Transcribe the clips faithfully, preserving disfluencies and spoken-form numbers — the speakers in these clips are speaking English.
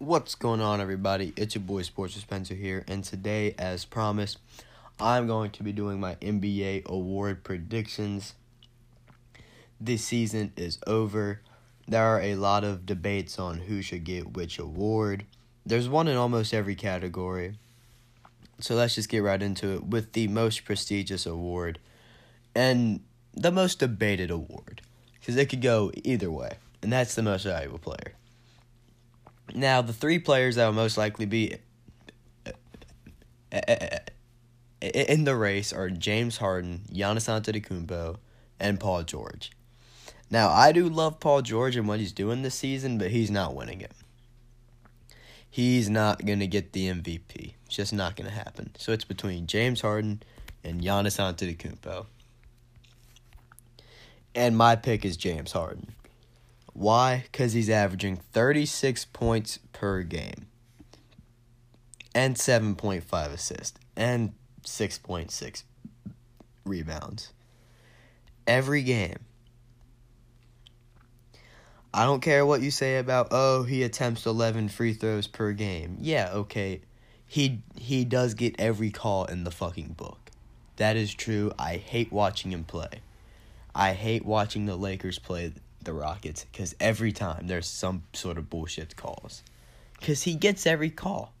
What's going on, everybody? It's your boy Sports with Spencer here, and today, as promised, I'm going to be doing my N B A award predictions. This season is over. There are a lot of debates on who should get which award. There's one in almost every category. So let's just get right into it with the most prestigious award and the most debated award, because it could go either way, and that's the most valuable player. Now, the three players that will most likely be in the race are James Harden, Giannis Antetokounmpo, and Paul George. Now, I do love Paul George and what he's doing this season, but he's not winning it. He's not going to get the M V P. It's just not going to happen. So it's between James Harden and Giannis Antetokounmpo. And my pick is James Harden. Why? Because he's averaging thirty-six points per game and seven point five assists and six point six rebounds every game. I don't care what you say about, oh, he attempts eleven free throws per game. Yeah, okay, he he does get every call in the fucking book. That is true. I hate watching him play. I hate watching the Lakers play the Rockets, because every time there's some sort of bullshit calls, because he gets every call.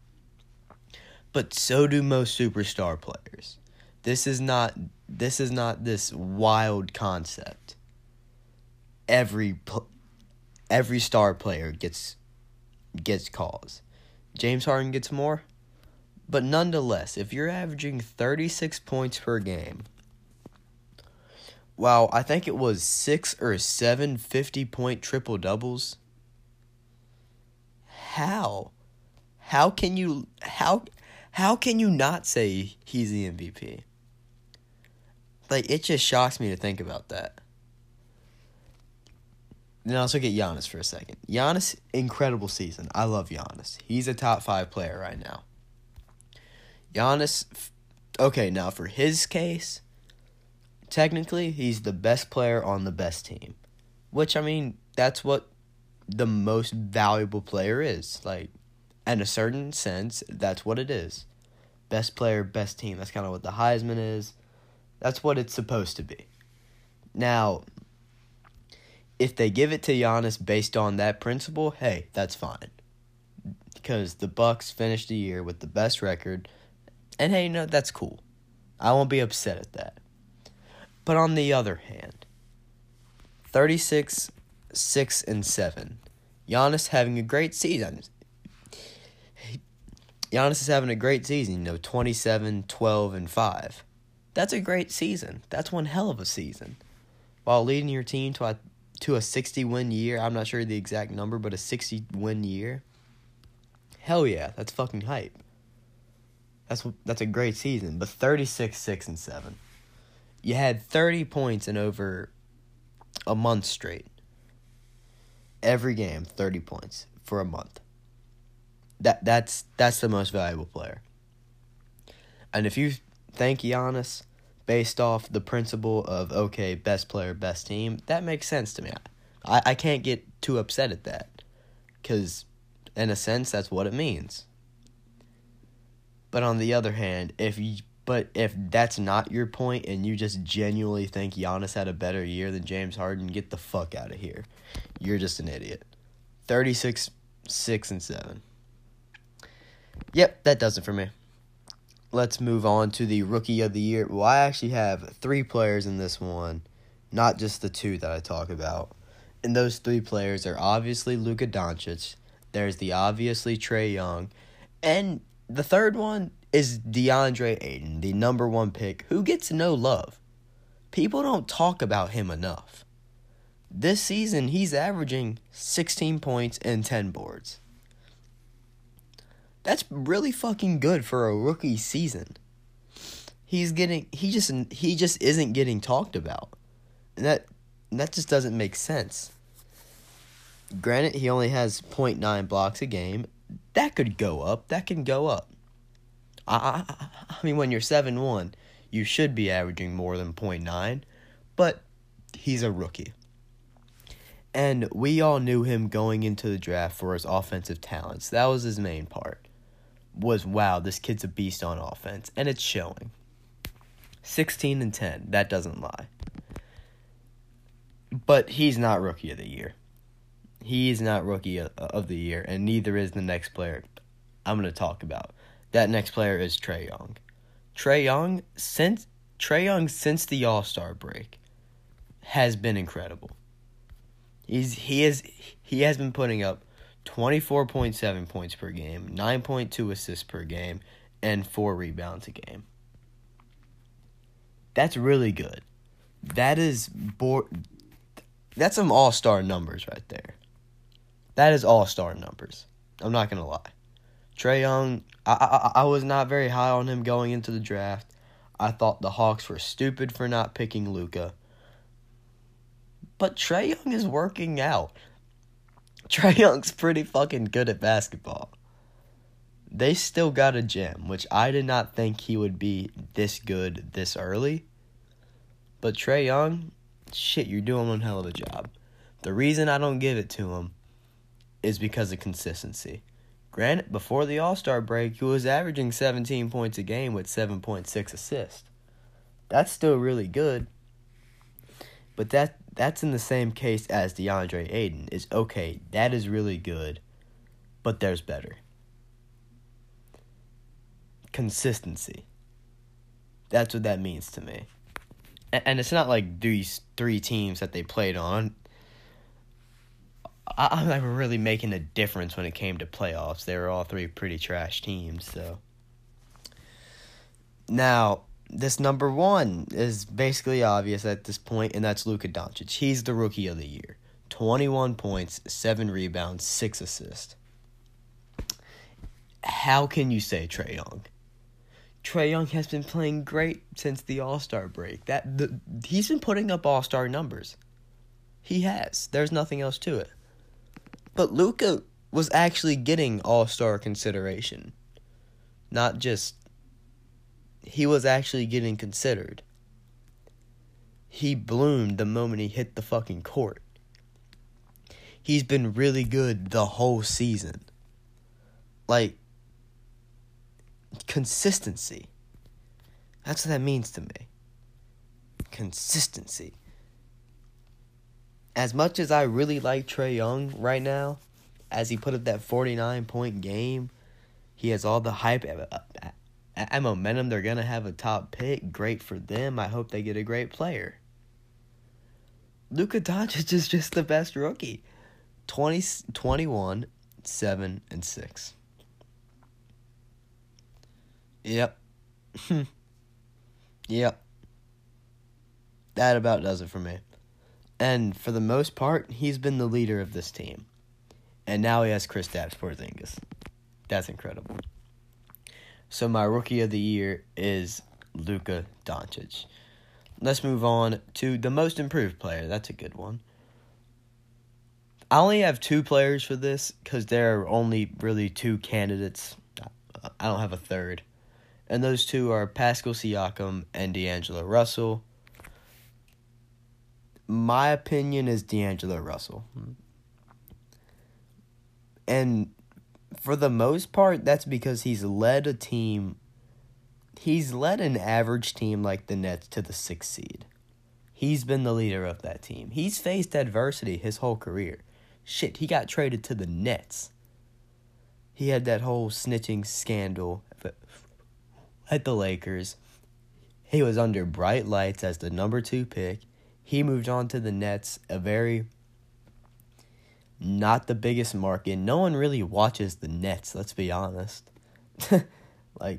But so do most superstar players. This is not this is not this wild concept. Every every star player gets gets calls. James Harden gets more, but nonetheless, if you're averaging thirty-six points per game. Wow, I think it was six or seven fifty-point triple-doubles. How? How can you how how can you not say he's the M V P? Like, it just shocks me to think about that. Then I'll also get Giannis for a second. Giannis, incredible season. I love Giannis. He's a top five player right now. Giannis, okay, now for his case, technically, he's the best player on the best team, which, I mean, that's what the most valuable player is. Like, in a certain sense, that's what it is. Best player, best team. That's kind of what the Heisman is. That's what it's supposed to be. Now, if they give it to Giannis based on that principle, hey, that's fine. Because the Bucks finished the year with the best record, and hey, you know, that's cool. I won't be upset at that. But on the other hand, thirty-six, six, and seven. Giannis having a great season. Giannis is having a great season, you know, twenty-seven, twelve, and five. That's a great season. That's one hell of a season. While leading your team to a, to a sixty-win year, I'm not sure the exact number, but a sixty-win year. Hell yeah, that's fucking hype. That's that's a great season, but thirty-six, six, and seven. You had thirty points in over a month straight. Every game, thirty points for a month. That that's that's the most valuable player. And if you thank Giannis based off the principle of, okay, best player, best team, that makes sense to me. I, I can't get too upset at that, because in a sense, that's what it means. But on the other hand, if you... But if that's not your point and you just genuinely think Giannis had a better year than James Harden, get the fuck out of here. You're just an idiot. thirty-six, six, and seven. Yep, that does it for me. Let's move on to the Rookie of the Year. Well, I actually have three players in this one, not just the two that I talk about. And those three players are obviously Luka Doncic. There's the obviously Trae Young. And the third one is DeAndre Ayton, the number one pick, who gets no love. People don't talk about him enough. This season, he's averaging sixteen points and ten boards. That's really fucking good for a rookie season. He's getting he just he just isn't getting talked about. And that that just doesn't make sense. Granted, he only has zero point nine blocks a game. That could go up. That can go up. I, I mean, when you're seven one, you should be averaging more than zero point nine, but he's a rookie. And we all knew him going into the draft for his offensive talents. That was his main part. Was, wow, this kid's a beast on offense. And it's showing. sixteen and ten. That doesn't lie. But he's not Rookie of the Year. He's not Rookie of the Year. And neither is the next player I'm going to talk about. That next player is Trae Young. Trae Young, since Trae Young, since the All-Star break, has been incredible. He's he is he has been putting up twenty-four point seven points per game, nine point two assists per game, and four rebounds a game. That's really good. That is bo- that's some all-star numbers right there. That is all-star numbers. I'm not going to lie. Trae Young, I, I I was not very high on him going into the draft. I thought the Hawks were stupid for not picking Luka. But Trae Young is working out. Trae Young's pretty fucking good at basketball. They still got a gem, which I did not think he would be this good this early. But Trae Young, shit, you're doing one hell of a job. The reason I don't give it to him is because of consistency. Granted, before the All-Star break, he was averaging seventeen points a game with seven point six assists. That's still really good. But that that's in the same case as DeAndre Ayton. Is okay, that is really good, but there's better. Consistency. That's what that means to me. And, and it's not like these three teams that they played on. I, I'm not really making a difference when it came to playoffs. They were all three pretty trash teams, so. Now, this number one is basically obvious at this point, and that's Luka Doncic. He's the Rookie of the Year. twenty-one points, seven rebounds, six assists. How can you say Trae Young? Trae Young has been playing great since the All-Star break. That the, he's been putting up All-Star numbers. He has. There's nothing else to it. But Luka was actually getting All-Star consideration. Not just... He was actually getting considered. He bloomed the moment he hit the fucking court. He's been really good the whole season. Like, consistency. That's what that means to me. Consistency. As much as I really like Trae Young right now, as he put up that forty-nine point game, he has all the hype and momentum. They're going to have a top pick. Great for them. I hope they get a great player. Luka Doncic is just the best rookie. twenty, twenty-one, seven, and six. Yep. Yep. That about does it for me. And for the most part, he's been the leader of this team. And now he has Kristaps Porzingis. That's incredible. So my Rookie of the Year is Luka Doncic. Let's move on to the most improved player. That's a good one. I only have two players for this because there are only really two candidates. I don't have a third. And those two are Pascal Siakam and D'Angelo Russell. My opinion is D'Angelo Russell. And... for the most part, that's because he's led a team, he's led an average team like the Nets to the sixth seed. He's been the leader of that team. He's faced adversity his whole career. Shit, he got traded to the Nets. He had that whole snitching scandal at the Lakers. He was under bright lights as the number two pick. He moved on to the Nets, a very... not the biggest market. No one really watches the Nets, let's be honest. Like,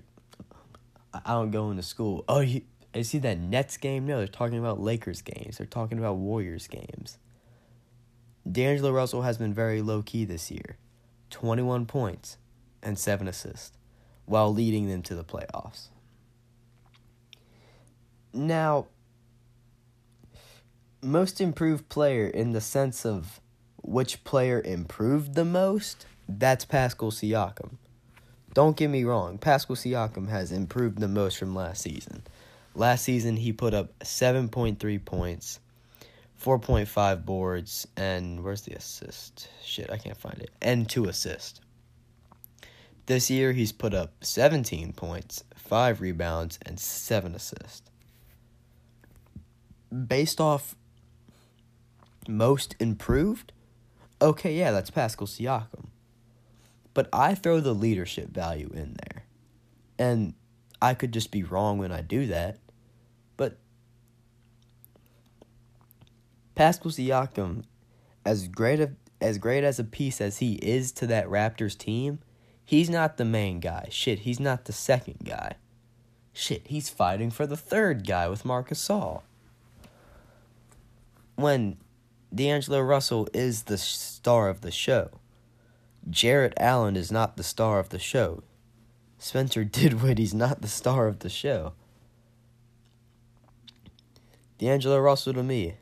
I don't go into school. Oh, you, you see that Nets game? No, they're talking about Lakers games. They're talking about Warriors games. D'Angelo Russell has been very low-key this year. twenty-one points and seven assists while leading them to the playoffs. Now, most improved player in the sense of which player improved the most? That's Pascal Siakam. Don't get me wrong. Pascal Siakam has improved the most from last season. Last season, he put up seven point three points, four point five boards, and where's the assist? Shit, I can't find it. And two assists. This year, he's put up seventeen points, five rebounds, and seven assists. Based off most improved, okay, yeah, that's Pascal Siakam. But I throw the leadership value in there. And I could just be wrong when I do that. But Pascal Siakam, as great a, as great as a piece as he is to that Raptors team, he's not the main guy. Shit, he's not the second guy. Shit, he's fighting for the third guy with Marc Gasol. When D'Angelo Russell is the star of the show, Jarrett Allen is not the star of the show. Spencer Dinwiddie's not the star of the show. D'Angelo Russell, to me,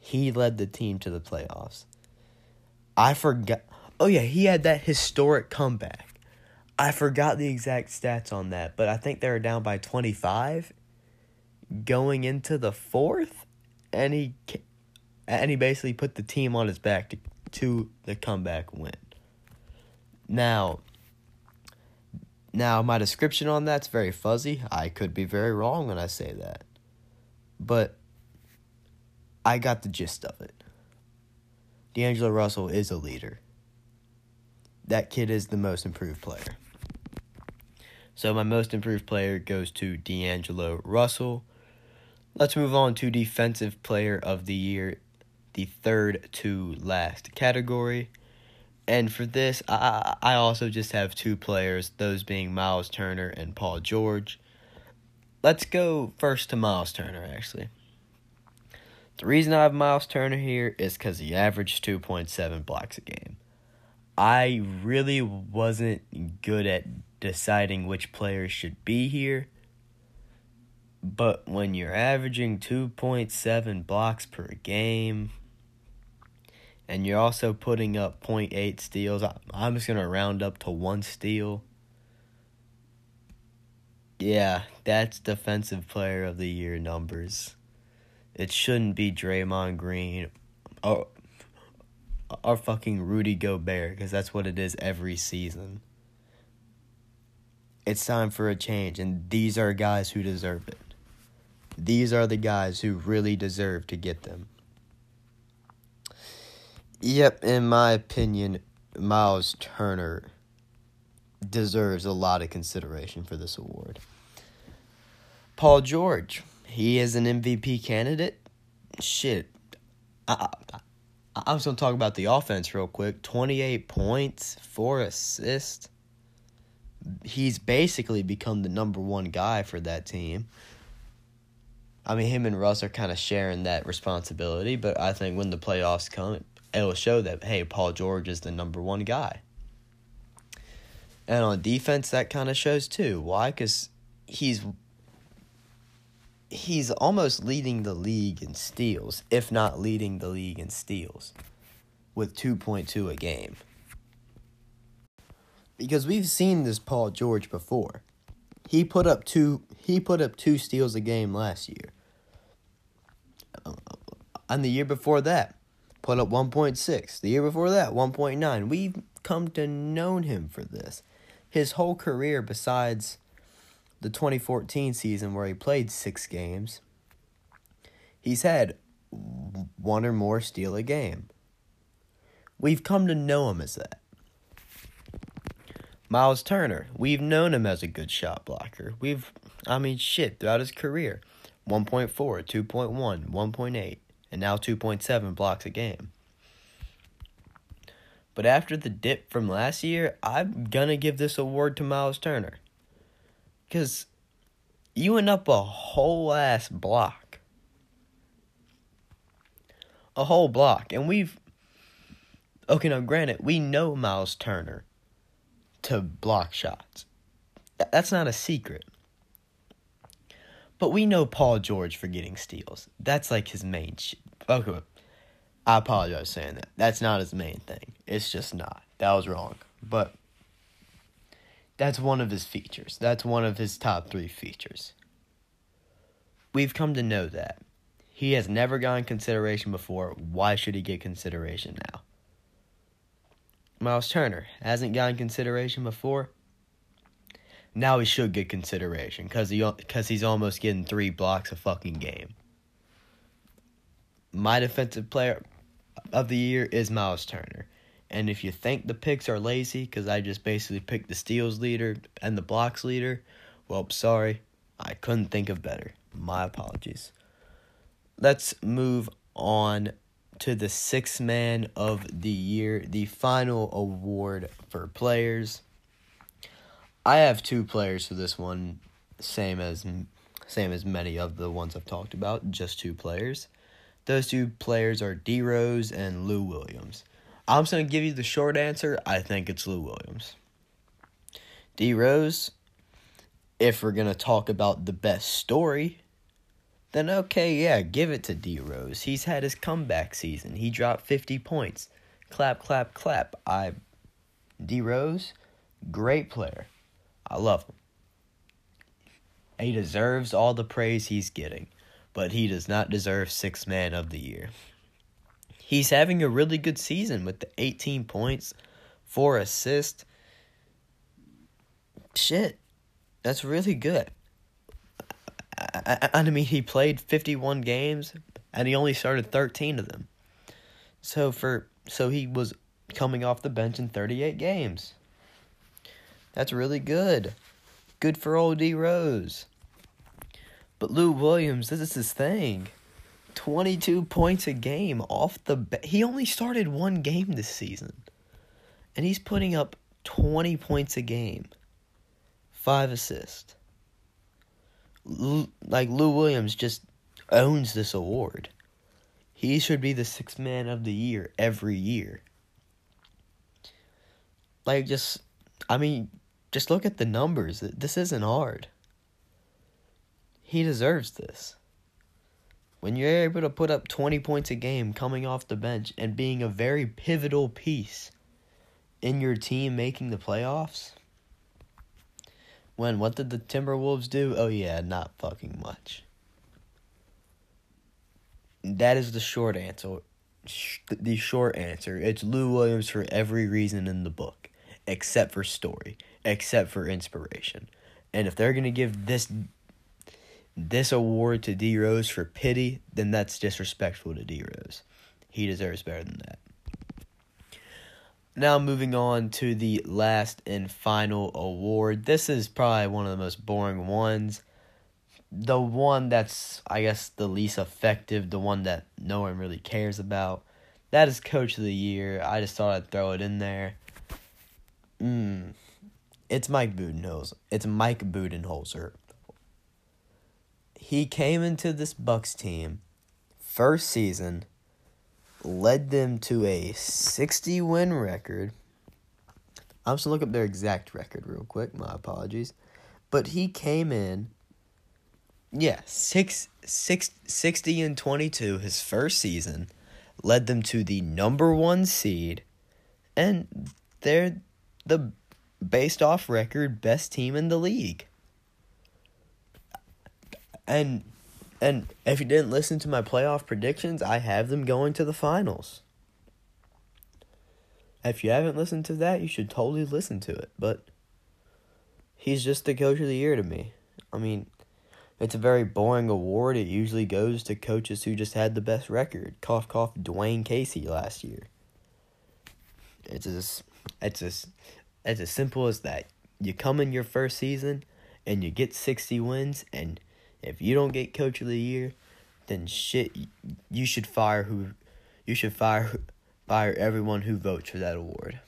he led the team to the playoffs. I forgot. Oh, yeah, he had that historic comeback. I forgot the exact stats on that, but I think they were down by twenty-five going into the fourth, and he and he basically put the team on his back to, to the comeback win. Now, now my description on that's very fuzzy. I could be very wrong when I say that, but I got the gist of it. D'Angelo Russell is a leader. That kid is the most improved player. So my most improved player goes to D'Angelo Russell. Let's move on to Defensive Player of the Year, the third to last category. And for this, I I also just have two players, those being Miles Turner and Paul George. Let's go first to Miles Turner, actually. The reason I have Miles Turner here is because he averaged two point seven blocks a game. I really wasn't good at deciding which players should be here. But when you're averaging two point seven blocks per game, and you're also putting up zero point eight steals, I'm just going to round up to one steal. Yeah, that's Defensive Player of the Year numbers. It shouldn't be Draymond Green or, or fucking Rudy Gobert, because that's what it is every season. It's time for a change, and these are guys who deserve it. These are the guys who really deserve to get them. Yep, in my opinion, Miles Turner deserves a lot of consideration for this award. Paul George, he is an M V P candidate. Shit, I, I, I was going to talk about the offense real quick. twenty-eight points, four assists. He's basically become the number one guy for that team. I mean, him and Russ are kind of sharing that responsibility, but I think when the playoffs come, it'll show that, hey, Paul George is the number one guy. And on defense, that kind of shows too. Why? Because he's, he's almost leading the league in steals, if not leading the league in steals, with two point two a game. Because we've seen this Paul George before. He put up two he put up two steals a game last year. And the year before that, put up one point six. The year before that, one point nine. We've come to know him for this. His whole career, besides the twenty fourteen season where he played six games, he's had one or more steal a game. We've come to know him as that. Miles Turner, we've known him as a good shot blocker. We've, I mean, shit, throughout his career, one point four, two point one, one point eight, and now two point seven blocks a game. But after the dip from last year, I'm going to give this award to Miles Turner. Because you went up a whole ass block. A whole block. And we've, okay, now granted, we know Miles Turner to block shots. That's not a secret. But we know Paul George for getting steals. That's like his main shit. Okay. I apologize for saying that. That's not his main thing. It's just not. That was wrong. But that's one of his features. That's one of his top three features. We've come to know that. He has never gotten consideration before. Why should he get consideration now? Miles Turner hasn't gotten consideration before. Now he should get consideration because he, because he's almost getting three blocks a fucking game. My defensive player of the year is Miles Turner. And if you think the picks are lazy because I just basically picked the steals leader and the blocks leader, well, sorry, I couldn't think of better. My apologies. Let's move on to the sixth man of the year, the final award for players. I have two players for this one, same as same as many of the ones I've talked about, just two players. Those two players are D-Rose and Lou Williams. I'm just going to give you the short answer. I think it's Lou Williams. D-Rose, if we're going to talk about the best story, then okay, yeah, give it to D-Rose. He's had his comeback season. He dropped fifty points. Clap, clap, clap. I, D-Rose, great player. I love him. He deserves all the praise he's getting, but he does not deserve sixth man of the year. He's having a really good season with the eighteen points, four assists. Shit, that's really good. I, I, I mean, he played fifty-one games, and he only started thirteen of them. So for so he was coming off the bench in thirty-eight games. That's really good. Good for old D-Rose. But Lou Williams, this is his thing. twenty-two points a game off the bat. He only started one game this season. And he's putting up twenty points a game. Five assists. L- like, Lou Williams just owns this award. He should be the sixth man of the year every year. Like, just, I mean, just look at the numbers. This isn't hard. He deserves this. When you're able to put up twenty points a game coming off the bench and being a very pivotal piece in your team making the playoffs. When, what did the Timberwolves do? Oh yeah, not fucking much. That is the short answer. The short answer. It's Lou Williams for every reason in the book. Except for story. Except for inspiration. And if they're going to give this... this award to D-Rose for pity, then that's disrespectful to D-Rose. He deserves better than that. Now moving on to the last and final award. This is probably one of the most boring ones. The one that's, I guess, the least effective, the one that no one really cares about. That is Coach of the Year. I just thought I'd throw it in there. Mm. It's Mike Budenholzer. It's Mike Budenholzer. He came into this Bucks team, first season, led them to a sixty-win record. I'm just going to look up their exact record real quick. My apologies. But he came in, yeah, six, six, sixty and twenty-two, his first season, led them to the number one seed, and they're the, based off record, best team in the league. And and if you didn't listen to my playoff predictions, I have them going to the finals. If you haven't listened to that, you should totally listen to it. But he's just the Coach of the Year to me. I mean, it's a very boring award. It usually goes to coaches who just had the best record. Cough, cough, Dwayne Casey last year. It's as, it's as, it's as simple as that. You come in your first season, and you get sixty wins, and... if you don't get Coach of the Year, then shit, you should fire who, you should fire, fire everyone who votes for that award.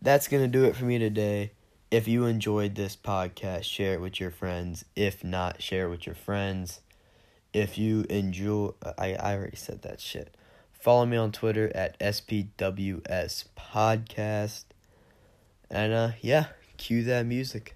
That's going to do it for me today. If you enjoyed this podcast, share it with your friends. If not, share it with your friends. If you enjoy, I, I already said that shit. Follow me on Twitter at S P W S Podcast. And uh, yeah, cue that music.